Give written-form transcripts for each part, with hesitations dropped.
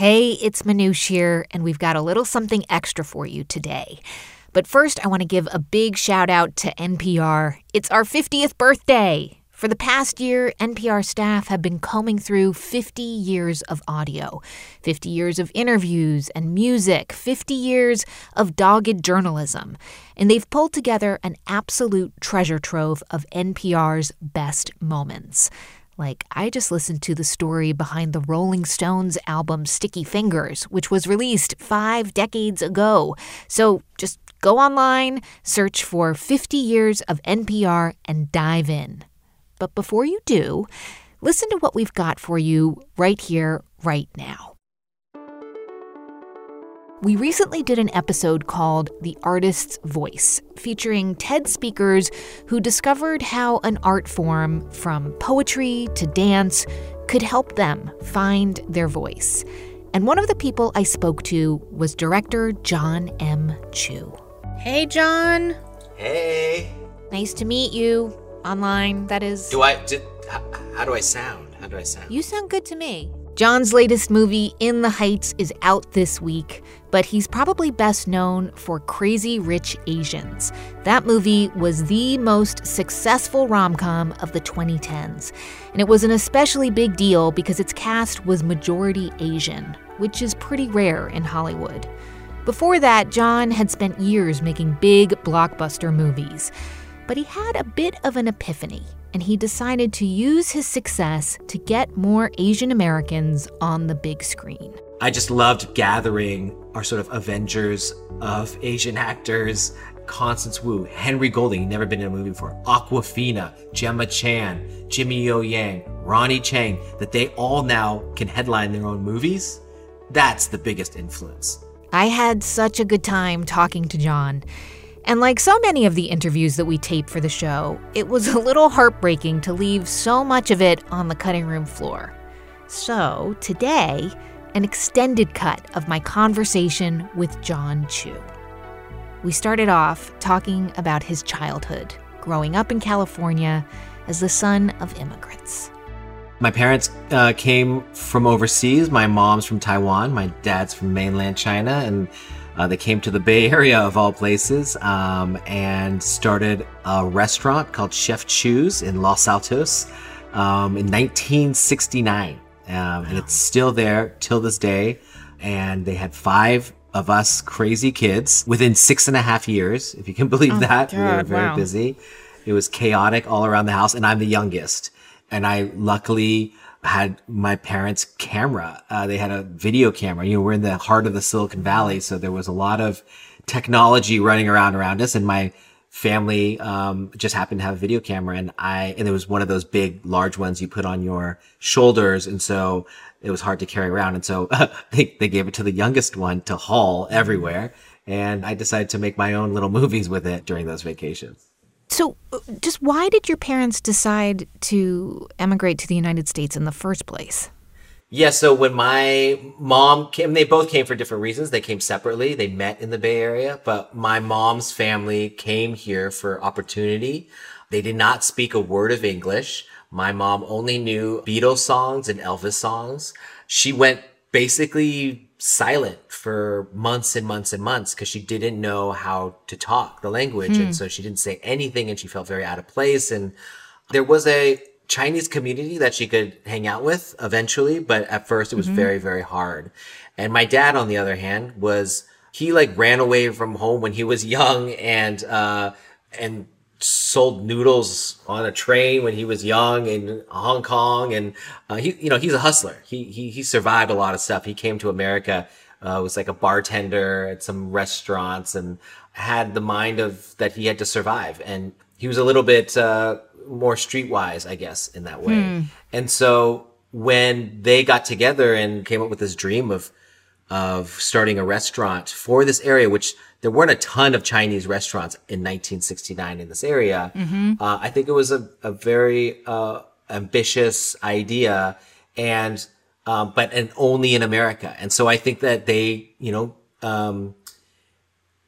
Hey, it's Manoush here, and we've got a little something extra for you today. But first, I want to give a big shout-out to NPR. It's our 50th birthday! For the past year, NPR staff have been combing through 50 years of audio, 50 years of interviews and music, 50 years of dogged journalism. And they've pulled together an absolute treasure trove of NPR's best moments. Like, I just listened to the story behind the Rolling Stones album Sticky Fingers, which was released 5 decades ago. So just go online, search for 50 years of NPR, and dive in. But before you do, listen to what we've got for you right here, right now. We recently did an episode called The Artist's Voice, featuring TED speakers who discovered how an art form, from poetry to dance, could help them find their voice. And one of the people I spoke to was director John M. Chu. Hey, John. Hey. Nice to meet you. Online, that is. How do I sound? How do I sound? You sound good to me. John's latest movie, In the Heights, is out this week, but he's probably best known for Crazy Rich Asians. That movie was the most successful rom-com of the 2010s, and it was an especially big deal because its cast was majority Asian, which is pretty rare in Hollywood. Before that, John had spent years making big blockbuster movies. But he had a bit of an epiphany, and he decided to use his success to get more Asian Americans on the big screen. I just loved gathering our sort of Avengers of Asian actors. Constance Wu, Henry Golding, never been in a movie before, Awkwafina, Gemma Chan, Jimmy O. Yang, Ronnie Chang, that they all now can headline their own movies. That's the biggest influence. I had such a good time talking to John. And like so many of the interviews that we tape for the show, it was a little heartbreaking to leave so much of it on the cutting room floor. So today, an extended cut of my conversation with John Chu. We started off talking about his childhood, growing up in California as the son of immigrants. My parents came from overseas. My mom's from Taiwan. My dad's from mainland China. And they came to the Bay Area, of all places, and started a restaurant called Chef Chu's in Los Altos in 1969. Wow. And it's still there till this day. And they had 5 of us crazy kids within 6.5 years, if you can believe that. God, we were very busy. It was chaotic all around the house, and I'm the youngest. And I luckily had my parents' camera. They had a video camera. You know, we're in the heart of the Silicon Valley, so there was a lot of technology running around us. And my family just happened to have a video camera, and it was one of those big, large ones you put on your shoulders, and so it was hard to carry around. And so they gave it to the youngest one to haul everywhere, and I decided to make my own little movies with it during those vacations. So just why did your parents decide to emigrate to the United States in the first place? Yeah, so when my mom came, they both came for different reasons. They came separately. They met in the Bay Area. But my mom's family came here for opportunity. They did not speak a word of English. My mom only knew Beatles songs and Elvis songs. She went basically silent for months and months and months because she didn't know how to talk the language. And so she didn't say anything, and she felt very out of place. And there was a Chinese community that she could hang out with eventually, but at first it was very, very hard. And my dad, on the other hand, he ran away from home when he was young and sold noodles on a train when he was young in Hong Kong. And he's a hustler. He survived a lot of stuff. He came to America, was like a bartender at some restaurants, and had the mind that he had to survive. And he was a little bit more streetwise, I guess, in that way. And so when they got together and came up with this dream of starting a restaurant for this area, which there weren't a ton of Chinese restaurants in 1969 in this area. I think it was a very ambitious idea, but only in America. And so I think that they,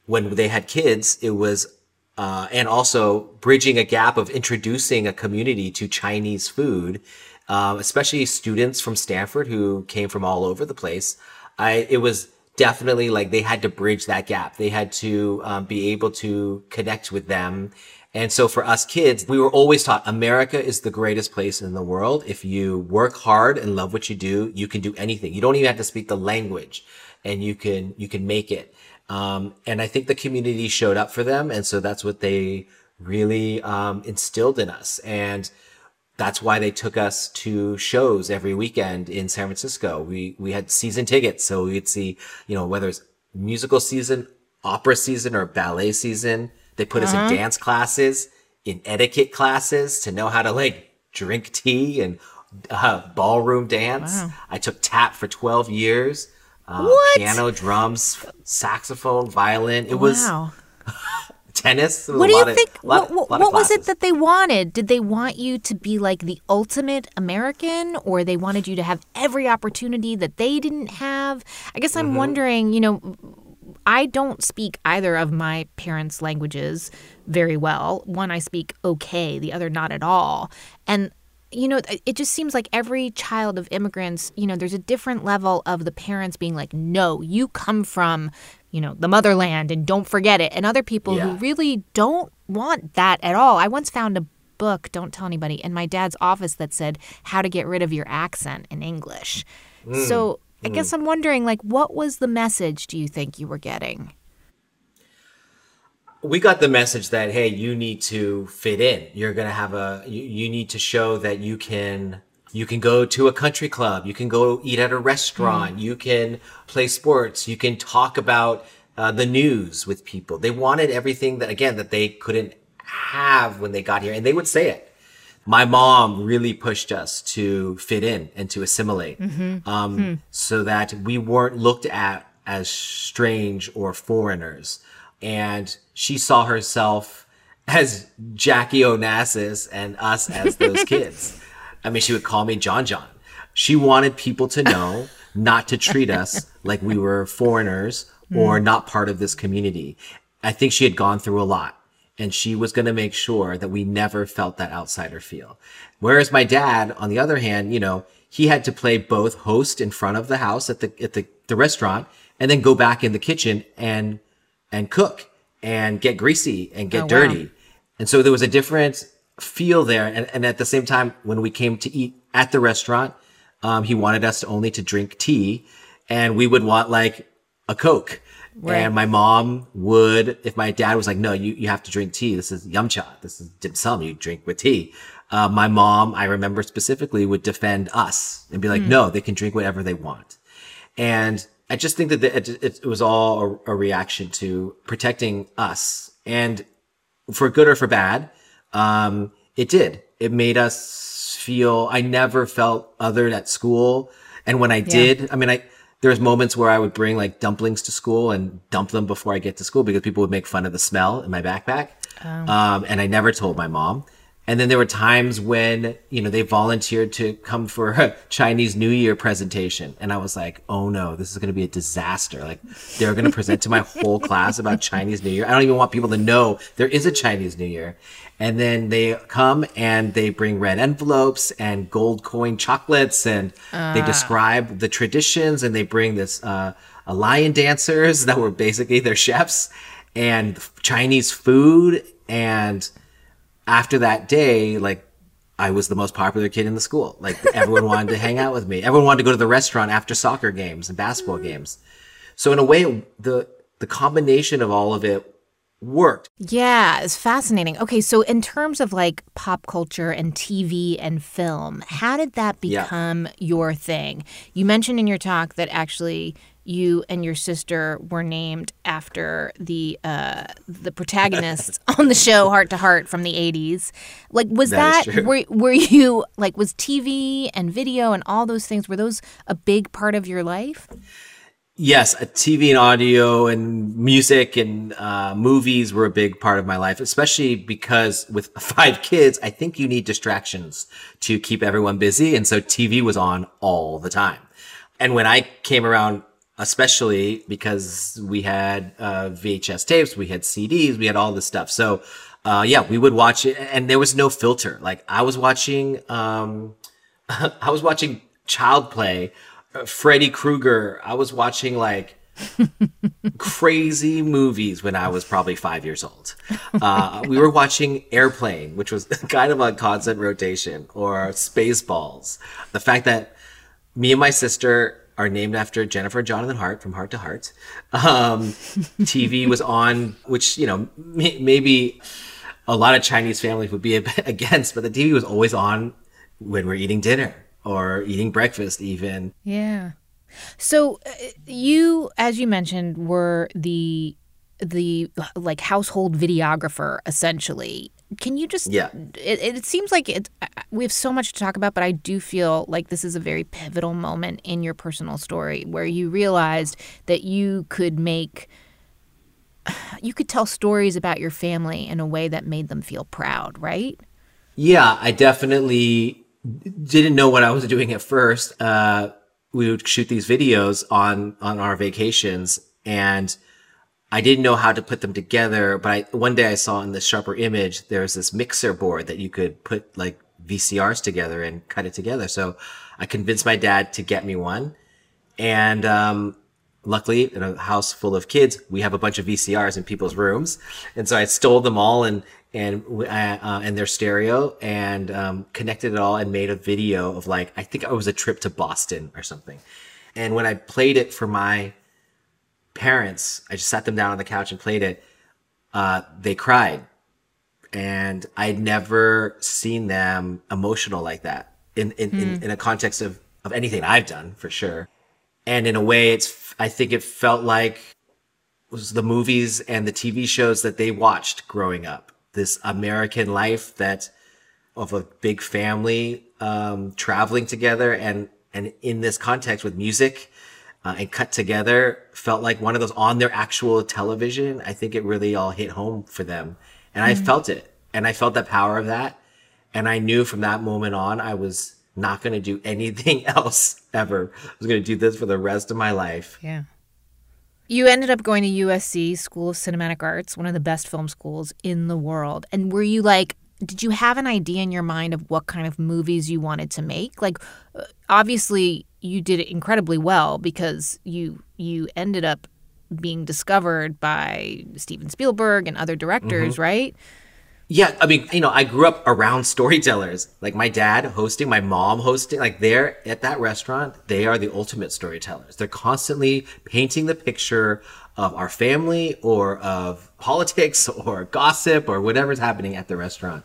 when they had kids, it was and also bridging a gap of introducing a community to Chinese food, especially students from Stanford who came from all over the place. it was definitely like they had to bridge that gap. They had to be able to connect with them. And so for us kids, we were always taught America is the greatest place in the world. If you work hard and love what you do, you can do anything. You don't even have to speak the language, and you can make it. And I think the community showed up for them. And so that's what they really instilled in us. And that's why they took us to shows every weekend in San Francisco. We had season tickets. So we'd see, you know, whether it's musical season, opera season, or ballet season. They put us in dance classes, in etiquette classes to know how to like drink tea and ballroom dance. Wow. I took tap for 12 years. Piano, drums, saxophone, violin. It was tennis. It was what was it that they wanted? Did they want you to be like the ultimate American, or they wanted you to have every opportunity that they didn't have? I guess I'm wondering, you know, I don't speak either of my parents' languages very well. One I speak okay, the other not at all. And, you know, it just seems like every child of immigrants, you know, there's a different level of the parents being like, no, you come from, you know, the motherland and don't forget it. And other people who really don't want that at all. I once found a book, don't tell anybody, in my dad's office that said how to get rid of your accent in English. So I guess I'm wondering, like, what was the message do you think you were getting? We got the message that, hey, you need to fit in. You're going to have you need to show that you can go to a country club. You can go eat at a restaurant. You can play sports. You can talk about the news with people. They wanted everything that they couldn't have when they got here. And they would say it. My mom really pushed us to fit in and to assimilate so that we weren't looked at as strange or foreigners. And she saw herself as Jackie Onassis and us as those kids. I mean, she would call me John John. She wanted people to know not to treat us like we were foreigners or not part of this community. I think she had gone through a lot. And she was going to make sure that we never felt that outsider feel. Whereas my dad, on the other hand, you know, he had to play both host in front of the house at the restaurant and then go back in the kitchen and cook and get greasy and get dirty. Wow. And so there was a different feel there. And at the same time, when we came to eat at the restaurant, he wanted us only to drink tea, and we would want like a Coke. Right. And my mom would, if my dad was like, no, you have to drink tea. This is yum cha. This is dim sum. You drink with tea. My mom, I remember specifically, would defend us and be like, no, they can drink whatever they want. And I just think that it was all a reaction to protecting us. And for good or for bad, it did. It made us feel, I never felt othered at school. And when I did, I mean, there's moments where I would bring like dumplings to school and dump them before I get to school because people would make fun of the smell in my backpack. And I never told my mom. And then there were times when, you know, they volunteered to come for a Chinese New Year presentation. And I was like, oh no, this is going to be a disaster. Like they're going to present to my whole class about Chinese New Year. I don't even want people to know there is a Chinese New Year. And then they come and they bring red envelopes and gold coin chocolates, and they describe the traditions, and they bring this lion dancers that were basically their chefs, and Chinese food. And after that day, like I was the most popular kid in the school. Like everyone wanted to hang out with me. Everyone wanted to go to the restaurant after soccer games and basketball games. So in a way, the combination of all of it worked. Yeah, it's fascinating. Okay, so in terms of like pop culture and TV and film, how did that become your thing? You mentioned in your talk that actually you and your sister were named after the protagonists on the show Heart to Heart from the 80s. Like, was that were you like, was TV and video and all those things, were those a big part of your life? Yes, TV and audio and music and movies were a big part of my life, especially because with 5 kids, I think you need distractions to keep everyone busy. And so TV was on all the time. And when I came around, especially because we had VHS tapes, we had CDs, we had all this stuff. So yeah, we would watch it, and there was no filter. Like I was watching Child's Play Freddy Krueger. I was watching like crazy movies when I was probably 5 years old. We were watching Airplane, which was kind of on constant rotation, or Spaceballs. The fact that me and my sister are named after Jennifer and Jonathan Hart from Heart to Heart. TV was on, which, you know, maybe a lot of Chinese families would be a bit against, but the TV was always on when we're eating dinner or eating breakfast even. Yeah. So you, as you mentioned, were the like household videographer, essentially. Can you just, yeah. It seems like we have so much to talk about, but I do feel like this is a very pivotal moment in your personal story where you realized that you could tell stories about your family in a way that made them feel proud, right? Yeah, I definitely didn't know what I was doing at first. We would shoot these videos on our vacations, and I didn't know how to put them together, but one day I saw in the Sharper Image, there's this mixer board that you could put like VCRs together and cut it together. So I convinced my dad to get me one. And luckily, in a house full of kids, we have a bunch of VCRs in people's rooms. And so I stole them all and their stereo and connected it all and made a video of like, I think it was a trip to Boston or something. And when I played it for my parents, I just sat them down on the couch and played it. They cried, and I'd never seen them emotional like that in a context of anything I've done, for sure. And in a way, I think it felt like it was the movies and the TV shows that they watched growing up. This American life of a big family traveling together, and in this context with music. And cut together felt like one of those on their actual television. I think it really all hit home for them. And I felt it. And I felt the power of that. And I knew from that moment on, I was not going to do anything else ever. I was going to do this for the rest of my life. Yeah. You ended up going to USC School of Cinematic Arts, one of the best film schools in the world. And were you like, did you have an idea in your mind of what kind of movies you wanted to make? Like, obviously, you did it incredibly well because you ended up being discovered by Steven Spielberg and other directors, right? Yeah. I mean, you know, I grew up around storytellers, like my dad hosting, my mom hosting, like they're at that restaurant. They are the ultimate storytellers. They're constantly painting the picture of our family or of politics or gossip or whatever's happening at the restaurant.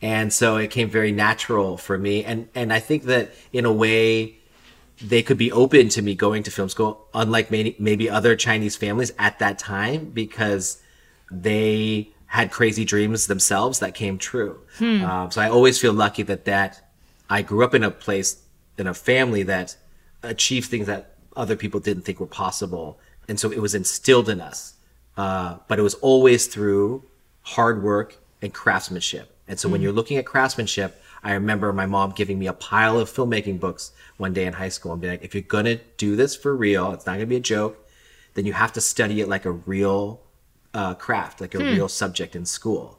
And so it came very natural for me. And I think that in a way, they could be open to me going to film school, unlike maybe other Chinese families at that time, because they had crazy dreams themselves that came true. So I always feel lucky that I grew up in a place, in a family that achieved things that other people didn't think were possible. And so it was instilled in us, but it was always through hard work and craftsmanship. And so when you're looking at craftsmanship, I remember my mom giving me a pile of filmmaking books one day in high school and being like, if you're going to do this for real, it's not going to be a joke, then you have to study it like a real craft, like a real subject in school.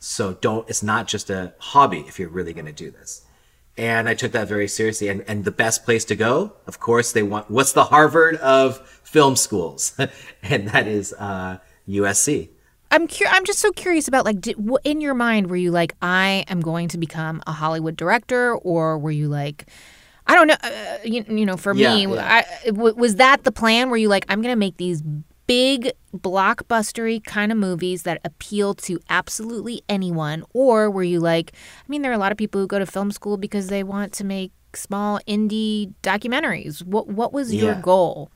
So it's not just a hobby if you're really going to do this. And I took that very seriously. And the best place to go, of course, what's the Harvard of film schools? And that is USC. I'm just so curious about, like, in your mind, were you like, I am going to become a Hollywood director? Or were you like, I don't know, for me, was that the plan? Were you like, I'm going to make these big blockbustery kind of movies that appeal to absolutely anyone? Or were you like, I mean, there are a lot of people who go to film school because they want to make small indie documentaries. What was your goal?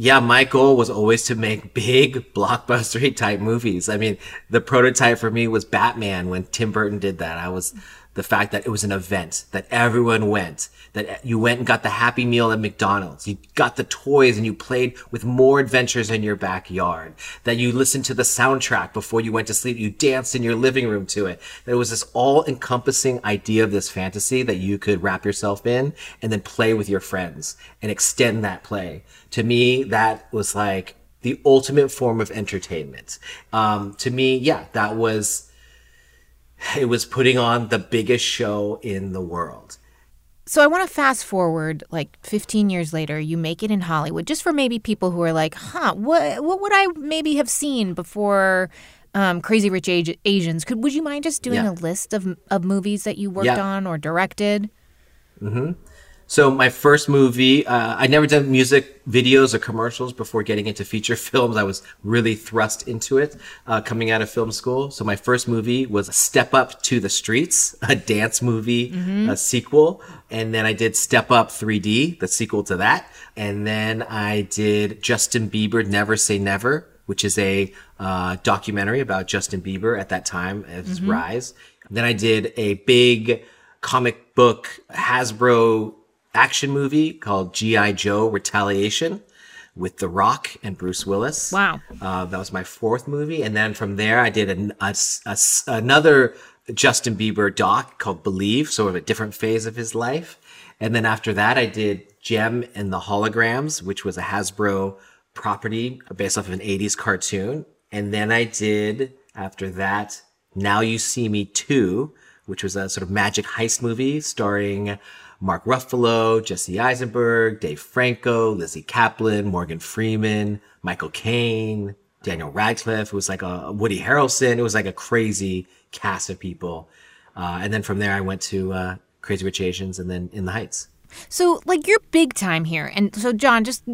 Yeah, my goal was always to make big blockbuster type movies. I mean, the prototype for me was Batman when Tim Burton did that. The fact that it was an event, that everyone went, that you went and got the Happy Meal at McDonald's. You got the toys and you played with more adventures in your backyard, that you listened to the soundtrack before you went to sleep. You danced in your living room to it. There was this all encompassing idea of this fantasy that you could wrap yourself in and then play with your friends and extend that play. To me, that was like the ultimate form of entertainment. To me, yeah, that was, it was putting on the biggest show in the world. So I want to fast forward like 15 years later, you make it in Hollywood, just for maybe people who are like, huh, what would I maybe have seen before Crazy Rich Asians? Would you mind just doing a list of movies that you worked on or directed? Mm-hmm. So my first movie, I'd never done music videos or commercials before getting into feature films. I was really thrust into it coming out of film school. So my first movie was Step Up 2 the Streets, a dance movie, a sequel. And then I did Step Up 3D, the sequel to that. And then I did Justin Bieber, Never Say Never, which is a documentary about Justin Bieber at that time, his rise. And then I did a big comic book Hasbro action movie called G.I. Joe Retaliation with The Rock and Bruce Willis. Wow. That was my fourth movie. And then from there, I did another Justin Bieber doc called Believe, sort of a different phase of his life. And then after that, I did Gem and the Holograms, which was a Hasbro property based off of an 80s cartoon. And then I did, after that, Now You See Me 2, which was a sort of magic heist movie starring Mark Ruffalo, Jesse Eisenberg, Dave Franco, Lizzie Kaplan, Morgan Freeman, Michael Caine, Daniel Radcliffe. It was like a Woody Harrelson. It was like a crazy cast of people. And then from there, I went to Crazy Rich Asians and then In the Heights. So, like, you're big time here. And so, John, just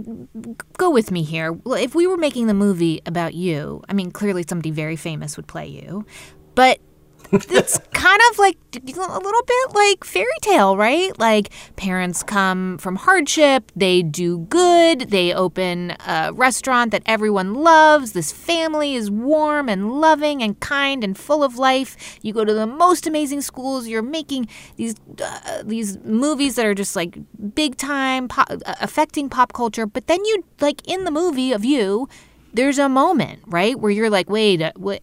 go with me here. If we were making the movie about you, I mean, clearly somebody very famous would play you. But it's kind of like a little bit like fairy tale, right? Like parents come from hardship, they do good, they open a restaurant that everyone loves. This family is warm and loving and kind and full of life. You go to the most amazing schools. You're making these movies that are just like big time, affecting pop culture. But then you like in the movie of you, there's a moment, right, where you're like, wait, what?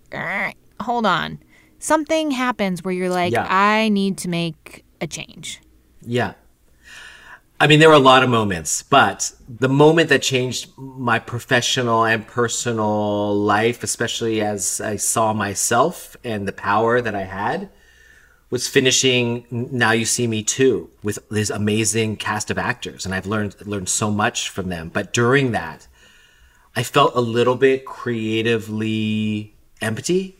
Hold on. Something happens where you're like, I need to make a change. Yeah. I mean, there were a lot of moments, but the moment that changed my professional and personal life, especially as I saw myself and the power that I had, was finishing Now You See Me 2 with this amazing cast of actors. And I've learned so much from them. But during that, I felt a little bit creatively empty.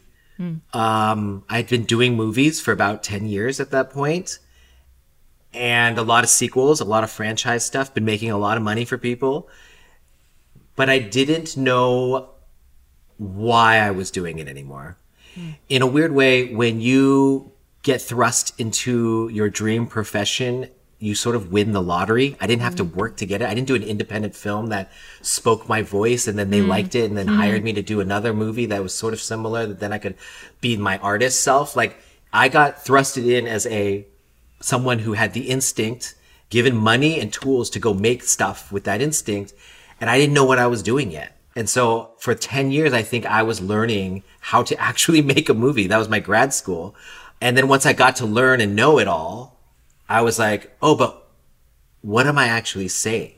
I'd been doing movies for about 10 years at that point, and a lot of sequels, a lot of franchise stuff, been making a lot of money for people. But I didn't know why I was doing it anymore. In a weird way, when you get thrust into your dream profession, you sort of win the lottery. I didn't have to work to get it. I didn't do an independent film that spoke my voice and then they liked it and then hired me to do another movie that was sort of similar that then I could be my artist self. Like I got thrusted in as someone who had the instinct, given money and tools to go make stuff with that instinct. And I didn't know what I was doing yet. And so for 10 years, I think I was learning how to actually make a movie. That was my grad school. And then once I got to learn and know it all, I was like, oh, but what am I actually saying?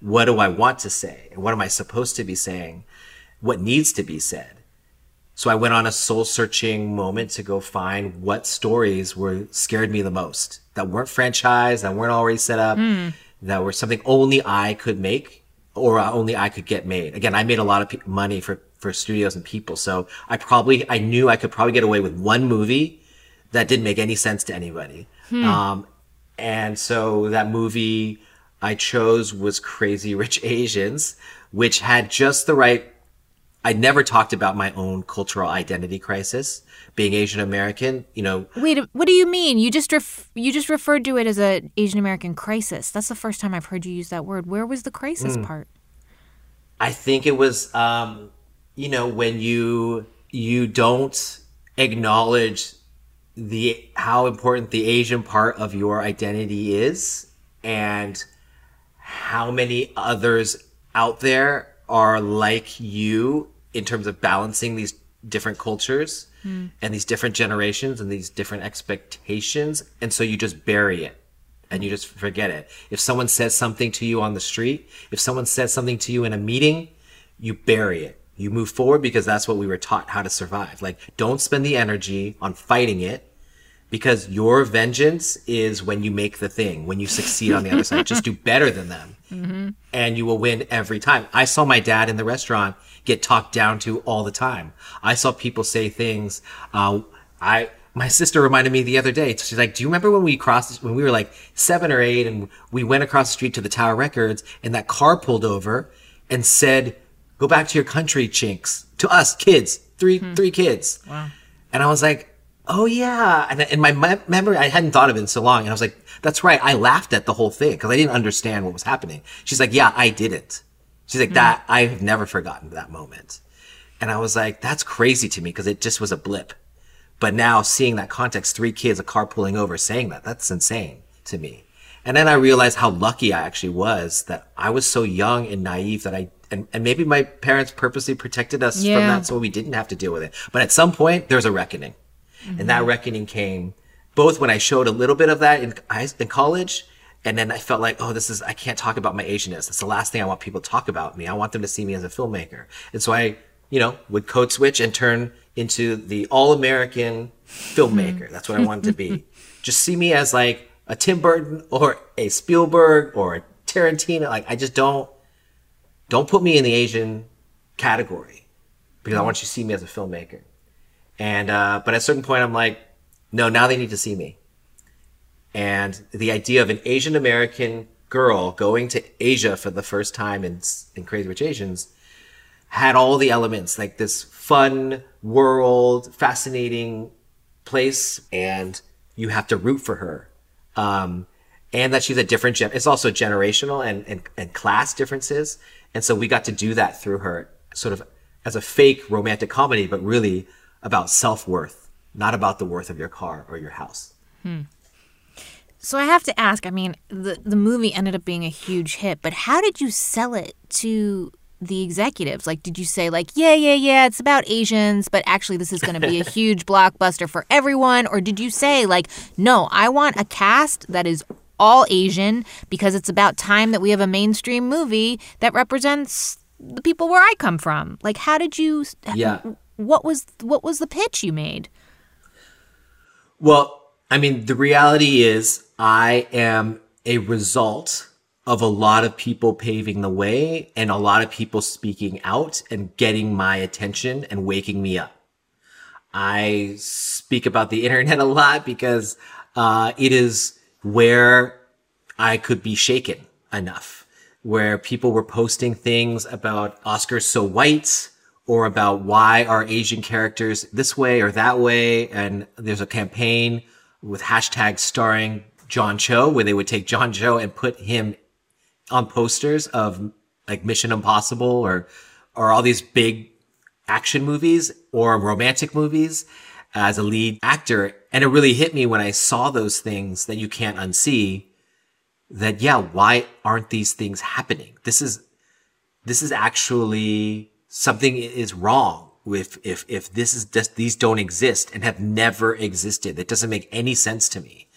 What do I want to say? And what am I supposed to be saying? What needs to be said? So I went on a soul-searching moment to go find what stories scared me the most, that weren't franchised, that weren't already set up, that were something only I could make or only I could get made. Again, I made a lot of money for studios and people. So I knew I could probably get away with one movie that didn't make any sense to anybody. And so that movie I chose was Crazy Rich Asians, which had just the right. I never talked about my own cultural identity crisis, being Asian American. You know. Wait, what do you mean? You just referred to it as an Asian American crisis. That's the first time I've heard you use that word. Where was the crisis part? I think it was, when you don't acknowledge how important the Asian part of your identity is and how many others out there are like you in terms of balancing these different cultures and these different generations and these different expectations. And so you just bury it and you just forget it. If someone says something to you on the street, if someone says something to you in a meeting, you bury it. You move forward because that's what we were taught how to survive. Like, don't spend the energy on fighting it. because your vengeance is when you make the thing, when you succeed on the other side. Just do better than them, mm-hmm. and you will win every time. I saw my dad in the restaurant get talked down to all the time. I saw people say things. My sister reminded me the other day. She's like, "Do you remember when we were like 7 or 8, and we went across the street to the Tower Records, and that car pulled over and said, 'Go back to your country, chinks,' to us kids, three kids." Wow. And I was like, oh yeah. And in my memory, I hadn't thought of it in so long. And I was like, that's right. I laughed at the whole thing because I didn't understand what was happening. She's like, yeah, I did it. She's like, that, I've never forgotten that moment. And I was like, that's crazy to me because it just was a blip. But now seeing that context, 3 kids, a car pulling over, saying that, that's insane to me. And then I realized how lucky I actually was that I was so young and naive that and maybe my parents purposely protected us from that so we didn't have to deal with it. But at some point, there was a reckoning. Mm-hmm. And that reckoning came both when I showed a little bit of that in college, and then I felt like, oh, I can't talk about my Asianness. That's the last thing I want people to talk about me. I want them to see me as a filmmaker. And so I, would code switch and turn into the all-American filmmaker. That's what I wanted to be. Just see me as like a Tim Burton or a Spielberg or a Tarantino. Like, I just don't put me in the Asian category because I want you to see me as a filmmaker. And, but at a certain point, I'm like, no, now they need to see me. And the idea of an Asian American girl going to Asia for the first time in Crazy Rich Asians had all the elements, like this fun world, fascinating place, and you have to root for her. And that she's a different it's also generational and class differences. And so we got to do that through her sort of as a fake romantic comedy, but really about self-worth, not about the worth of your car or your house. So I have to ask, the movie ended up being a huge hit, but how did you sell it to the executives? Like, did you say like, yeah, it's about Asians, but actually this is going to be a huge blockbuster for everyone? Or did you say like, no, I want a cast that is all Asian because it's about time that we have a mainstream movie that represents the people where I come from? Like, how did you... Yeah. What was the pitch you made? Well, the reality is I am a result of a lot of people paving the way and a lot of people speaking out and getting my attention and waking me up. I speak about the internet a lot because it is where I could be shaken enough, where people were posting things about Oscars so white, or about why are Asian characters this way or that way. And there's a campaign with hashtag starring John Cho, where they would take John Cho and put him on posters of like Mission Impossible or all these big action movies or romantic movies as a lead actor. And it really hit me when I saw those things that you can't unsee, that, yeah, why aren't these things happening? This is actually... something is wrong if this is just, these don't exist and have never existed. It doesn't make any sense to me.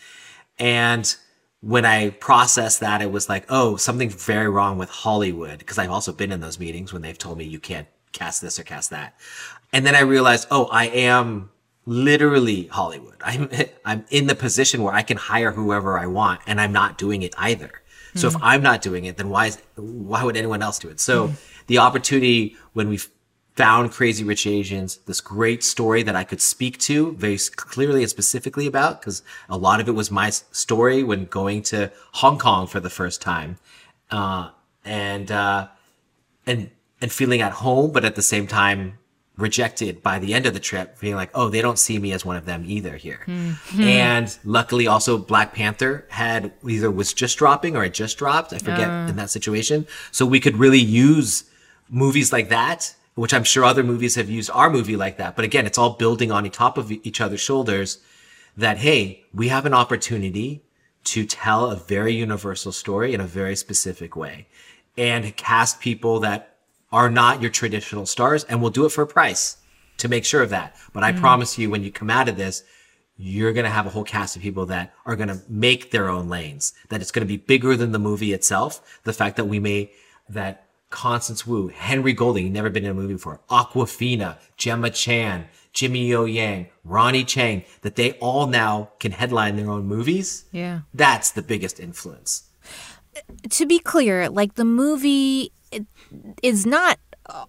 And when I processed that, it was like, oh, something's very wrong with Hollywood, because I've also been in those meetings when they've told me you can't cast this or cast that. And then I realized, oh, I am literally Hollywood. I'm in the position where I can hire whoever I want, and I'm not doing it either. So if I'm not doing it, then why would anyone else do it? So the opportunity when we found Crazy Rich Asians, this great story that I could speak to very clearly and specifically about, because a lot of it was my story when going to Hong Kong for the first time, and feeling at home, but at the same time rejected by the end of the trip, being like, oh, they don't see me as one of them either here. And luckily also Black Panther had either was just dropping or it just dropped, I forget, in that situation. So we could really use movies like that, which I'm sure other movies have used our movie like that. But again, it's all building on top of each other's shoulders that, hey, we have an opportunity to tell a very universal story in a very specific way and cast people that are not your traditional stars, and we'll do it for a price to make sure of that. But I promise you, when you come out of this, you're going to have a whole cast of people that are going to make their own lanes, that it's going to be bigger than the movie itself. The fact that Constance Wu, Henry Golding, never been in a movie before, Awkwafina, Gemma Chan, Jimmy O. Yang, Ronnie Chang, that they all now can headline their own movies. Yeah. That's the biggest influence. To be clear, like the movie is not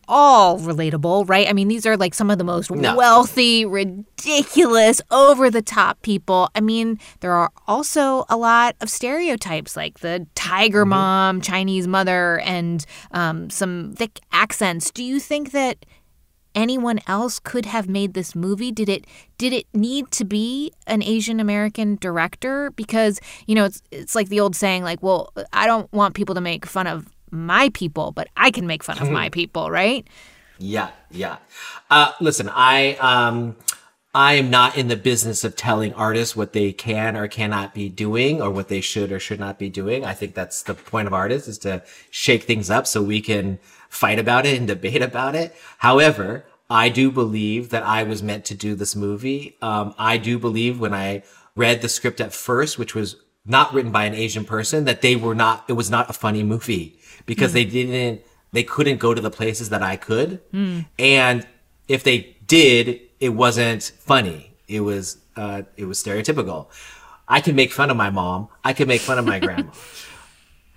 all relatable, right? I mean, these are like some of the most wealthy, ridiculous, over-the-top people. I mean, there are also a lot of stereotypes, like the tiger mom, Chinese mother, and some thick accents. Do you think that anyone else could have made this movie? Did it need to be an Asian American director? Because, you know, it's like the old saying, like, well, I don't want people to make fun of my people, but I can make fun of my people, right? Yeah, yeah. Listen, I am not in the business of telling artists what they can or cannot be doing or what they should or should not be doing. I think that's the point of artists, is to shake things up so we can fight about it and debate about it. However, I do believe that I was meant to do this movie. I do believe when I read the script at first, which was not written by an Asian person, that it was not a funny movie because they couldn't go to the places that I could. And if they did, it wasn't funny. It was stereotypical. I can make fun of my mom. I can make fun of my grandma.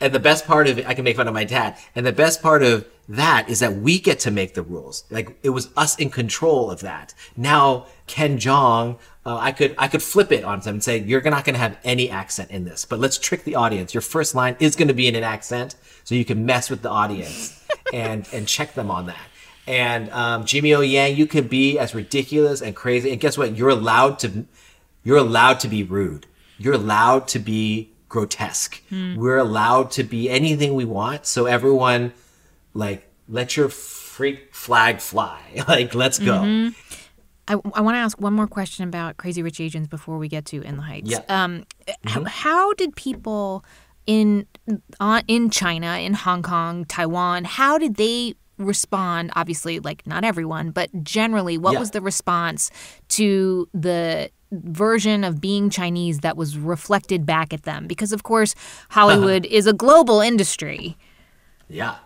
And the best part of it, I can make fun of my dad. And the best part of that is that we get to make the rules. Like, it was us in control of that. Now, Ken Jeong, I could flip it on them and say, you're not going to have any accent in this, but let's trick the audience. Your first line is going to be in an accent, so you can mess with the audience and check them on that. And Jimmy O. Yang, you can be as ridiculous and crazy. And guess what? You're allowed to be rude. You're allowed to be grotesque. We're allowed to be anything we want. So everyone, like, let your freak flag fly. Like, let's go. I want to ask one more question about Crazy Rich Asians before we get to In the Heights. Yeah. How did people in China, in Hong Kong, Taiwan, how did they respond? Obviously, like, not everyone, but generally, what was the response to the version of being Chinese that was reflected back at them? Because, of course, Hollywood is a global industry. Yeah.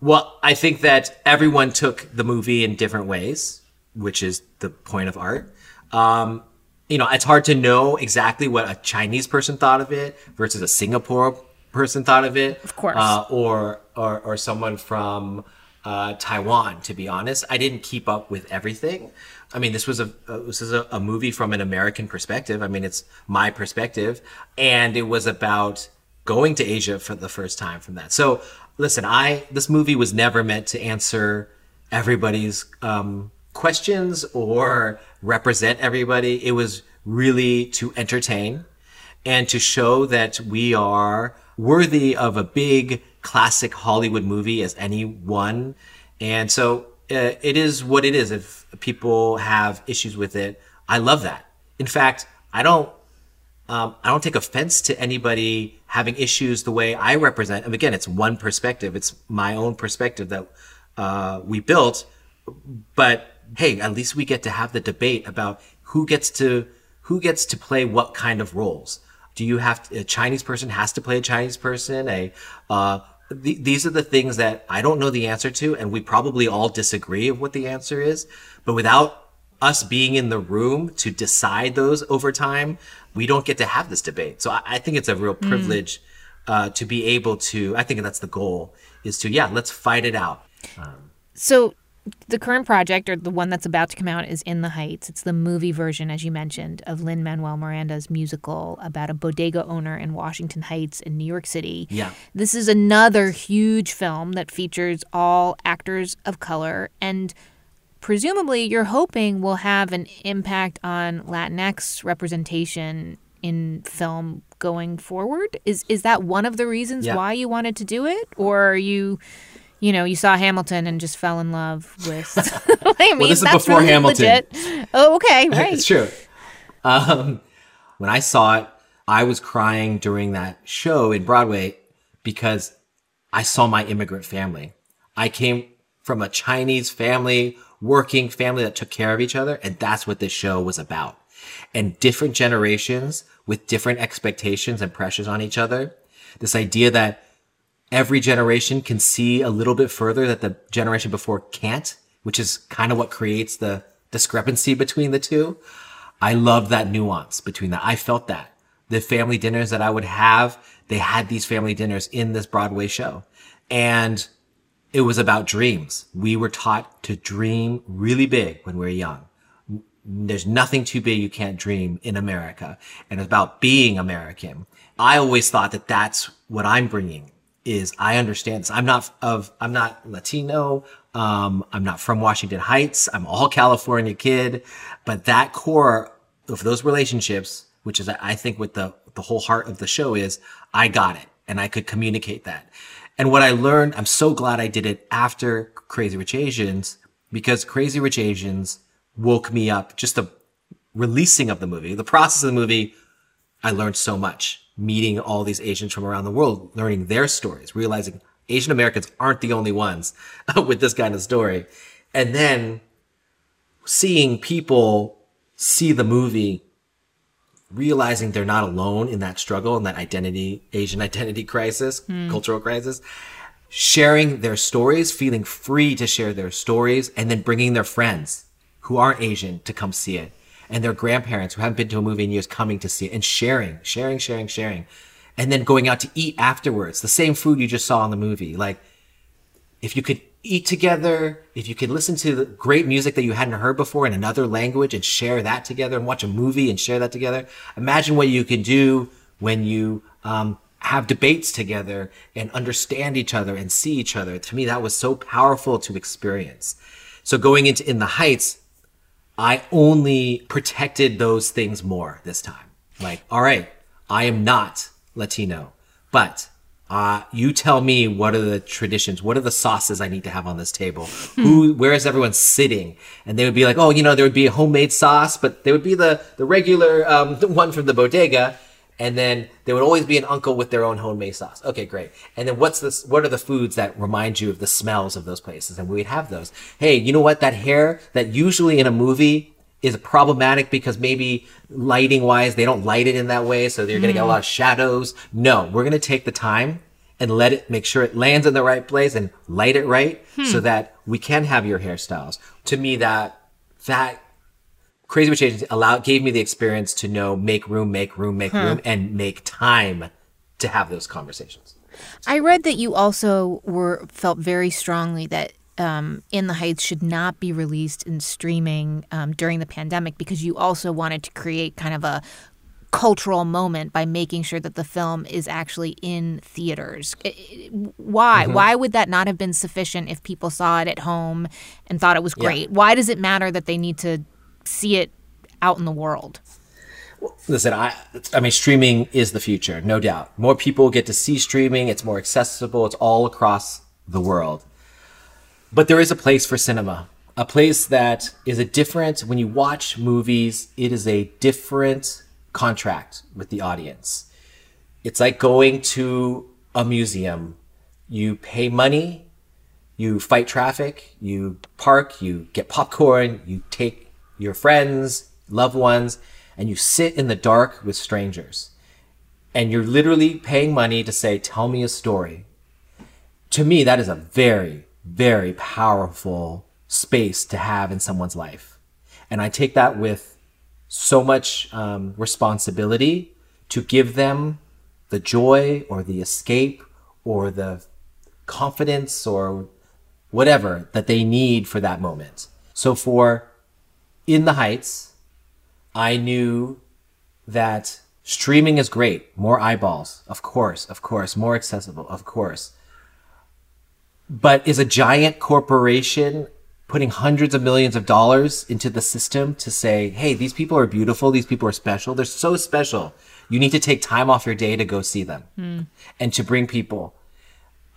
Well, I think that everyone took the movie in different ways, which is the point of art. You know, it's hard to know exactly what a Chinese person thought of it versus a Singapore person thought of it. Of course. Or someone from Taiwan, to be honest. I didn't keep up with everything. I mean, this is a movie from an American perspective. I mean, it's my perspective, and it was about going to Asia for the first time from that. So, listen, this movie was never meant to answer everybody's questions or represent everybody. It was really to entertain and to show that we are worthy of a big classic Hollywood movie as anyone. And so it is what it is. If people have issues with it, I love that. In fact, I don't take offense to anybody having issues the way I represent. And again, it's one perspective. It's my own perspective that we built. But hey, at least we get to have the debate about who gets to play what kind of roles. Do you have to, a Chinese person has to play a Chinese person? These are the things that I don't know the answer to, and we probably all disagree of what the answer is. But without us being in the room to decide those over time, we don't get to have this debate. So I think it's a real privilege to be able to. I think that's the goal: is to let's fight it out. So the current project, or the one that's about to come out, is In the Heights. It's the movie version, as you mentioned, of Lin-Manuel Miranda's musical about a bodega owner in Washington Heights in New York City. Yeah. This is another huge film that features all actors of color, and presumably you're hoping will have an impact on Latinx representation in film going forward. Is that one of the reasons why you wanted to do it? Or are you... You know, you saw Hamilton and just fell in love with... I mean, well, this is before really Hamilton. Legit. Oh, okay, right. It's true. When I saw it, I was crying during that show in Broadway because I saw my immigrant family. I came from a Chinese family, working family that took care of each other, and that's what this show was about. And different generations with different expectations and pressures on each other. This idea that every generation can see a little bit further that the generation before can't, which is kind of what creates the discrepancy between the two. I love that nuance between that. I felt that. The family dinners that I would have, they had these family dinners in this Broadway show. And it was about dreams. We were taught to dream really big when we were young. There's nothing too big you can't dream in America. And it's about being American. I always thought that that's what I'm bringing is I understand this. I'm not Latino. I'm not from Washington Heights. I'm all California kid. But that core of those relationships, which is, I think, what the whole heart of the show is, I got it. And I could communicate that. And what I learned, I'm so glad I did it after Crazy Rich Asians, because Crazy Rich Asians woke me up. Just the releasing of the movie, the process of the movie, I learned so much. Meeting all these Asians from around the world, learning their stories, realizing Asian Americans aren't the only ones with this kind of story. And then seeing people see the movie, realizing they're not alone in that struggle and that identity, Asian identity crisis, cultural crisis, sharing their stories, feeling free to share their stories, and then bringing their friends who aren't Asian to come see it. And their grandparents who haven't been to a movie in years coming to see it and sharing. And then going out to eat afterwards, the same food you just saw in the movie. Like, if you could eat together, if you could listen to the great music that you hadn't heard before in another language and share that together and watch a movie and share that together, imagine what you can do when you have debates together and understand each other and see each other. To me, that was so powerful to experience. So going into In the Heights, I only protected those things more this time. Like, all right, I am not Latino, but you tell me what are the traditions? What are the sauces I need to have on this table? Where is everyone sitting? And they would be like, oh, you know, there would be a homemade sauce, but there would be the regular the one from the bodega. And then there would always be an uncle with their own homemade sauce. Okay, great. And then what are the foods that remind you of the smells of those places? And we'd have those. Hey, you know what? That hair that usually in a movie is problematic because maybe lighting wise, they don't light it in that way. So they're going to get a lot of shadows. No, we're going to take the time and let it make sure it lands in the right place and light it right so that we can have your hairstyles. To me, that Crazy Rich Asians gave me the experience to know make room, and make time to have those conversations. I read that you also felt very strongly that In the Heights should not be released in streaming during the pandemic because you also wanted to create kind of a cultural moment by making sure that the film is actually in theaters. Why? Mm-hmm. Why would that not have been sufficient if people saw it at home and thought it was great? Yeah. Why does it matter that they need to see it out in the world? Listen, I mean, streaming is the future, no doubt. More people get to see streaming. It's more accessible. It's all across the world. But there is a place for cinema, a place that is a different, when you watch movies, it is a different contract with the audience. It's like going to a museum. You pay money, you fight traffic, you park, you get popcorn, you take your friends, loved ones, and you sit in the dark with strangers. And you're literally paying money to say, tell me a story. To me, that is a very, very powerful space to have in someone's life. And I take that with so much responsibility to give them the joy or the escape or the confidence or whatever that they need for that moment. So for In the Heights, I knew that streaming is great. More eyeballs, of course, more accessible, of course. But is a giant corporation putting hundreds of millions of dollars into the system to say, hey, these people are beautiful. These people are special. They're so special. You need to take time off your day to go see them and to bring people.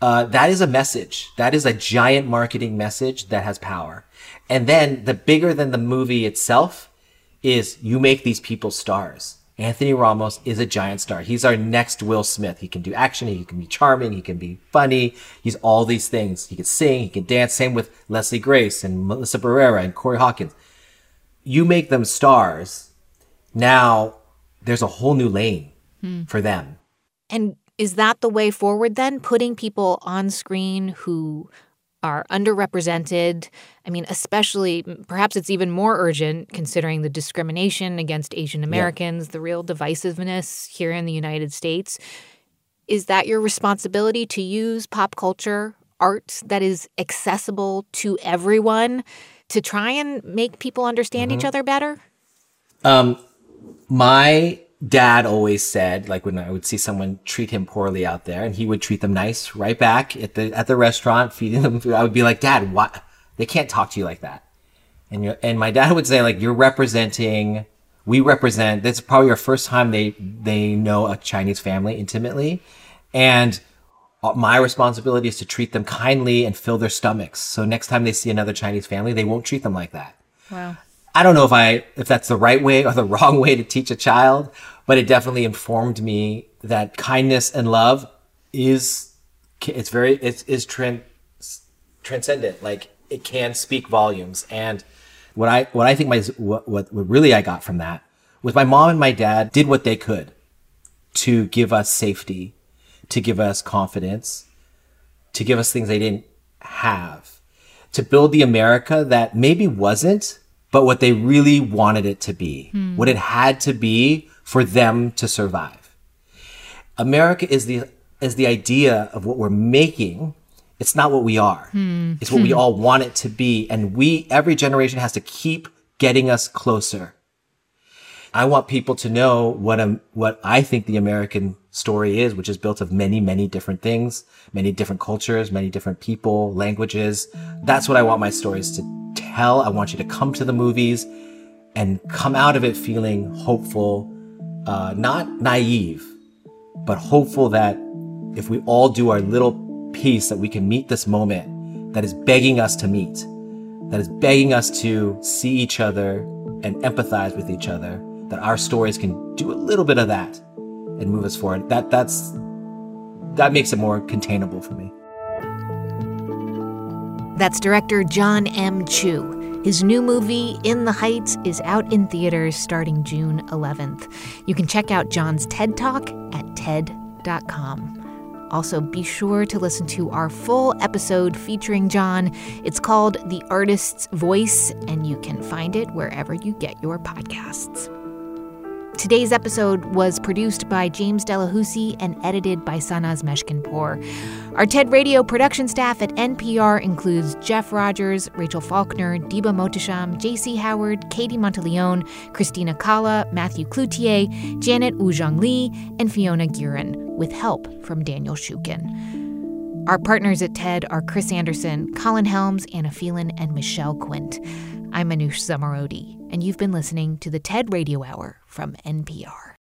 That is a message. That is a giant marketing message that has power. And then the bigger than the movie itself is you make these people stars. Anthony Ramos is a giant star. He's our next Will Smith. He can do action. He can be charming. He can be funny. He's all these things. He can sing. He can dance. Same with Leslie Grace and Melissa Barrera and Corey Hawkins. You make them stars. Now there's a whole new lane for them. And Is that the way forward then? Putting people on screen who are underrepresented? I mean, especially, perhaps it's even more urgent considering the discrimination against Asian Americans, the real divisiveness here in the United States. Is that your responsibility to use pop culture, art that is accessible to everyone, to try and make people understand each other better? My dad always said, like, when I would see someone treat him poorly out there, and he would treat them nice right back at the restaurant, feeding them food, I would be like, Dad, what? They can't talk to you like that. And my dad would say, like, we represent, that's probably your first time they know a Chinese family intimately. And my responsibility is to treat them kindly and fill their stomachs. So next time they see another Chinese family, they won't treat them like that. Wow. I don't know if that's the right way or the wrong way to teach a child, but it definitely informed me that kindness and love is transcendent. Like, it can speak volumes. And what I got from that was my mom and my dad did what they could to give us safety, to give us confidence, to give us things they didn't have, to build the America that maybe wasn't, but what they really wanted it to be, what it had to be for them to survive. America is the idea of what we're making. It's not what we are. It's what we all want it to be. And every generation has to keep getting us closer. I want people to know what I think the American story is, which is built of many, many different things, many different cultures, many different people, languages. That's what I want my stories to tell. I want you to come to the movies and come out of it feeling hopeful, not naive, but hopeful that if we all do our little piece, that we can meet this moment that is begging us to meet, that is begging us to see each other and empathize with each other, that our stories can do a little bit of that and move us forward. That makes it more containable for me. That's director John M. Chu. His new movie, In the Heights, is out in theaters starting June 11th. You can check out John's TED Talk at TED.com. Also, be sure to listen to our full episode featuring John. It's called The Artist's Voice, and you can find it wherever you get your podcasts. Today's episode was produced by James Delahousie and edited by Sanaz Meshkinpour. Our TED Radio production staff at NPR includes Jeff Rogers, Rachel Faulkner, Deba Motesham, J.C. Howard, Katie Monteleone, Christina Kala, Matthew Cloutier, Janet Ujong Lee, and Fiona Guerin, with help from Daniel Shukin. Our partners at TED are Chris Anderson, Colin Helms, Anna Phelan, and Michelle Quint. I'm Anoush Zamarodi, and you've been listening to the TED Radio Hour from NPR.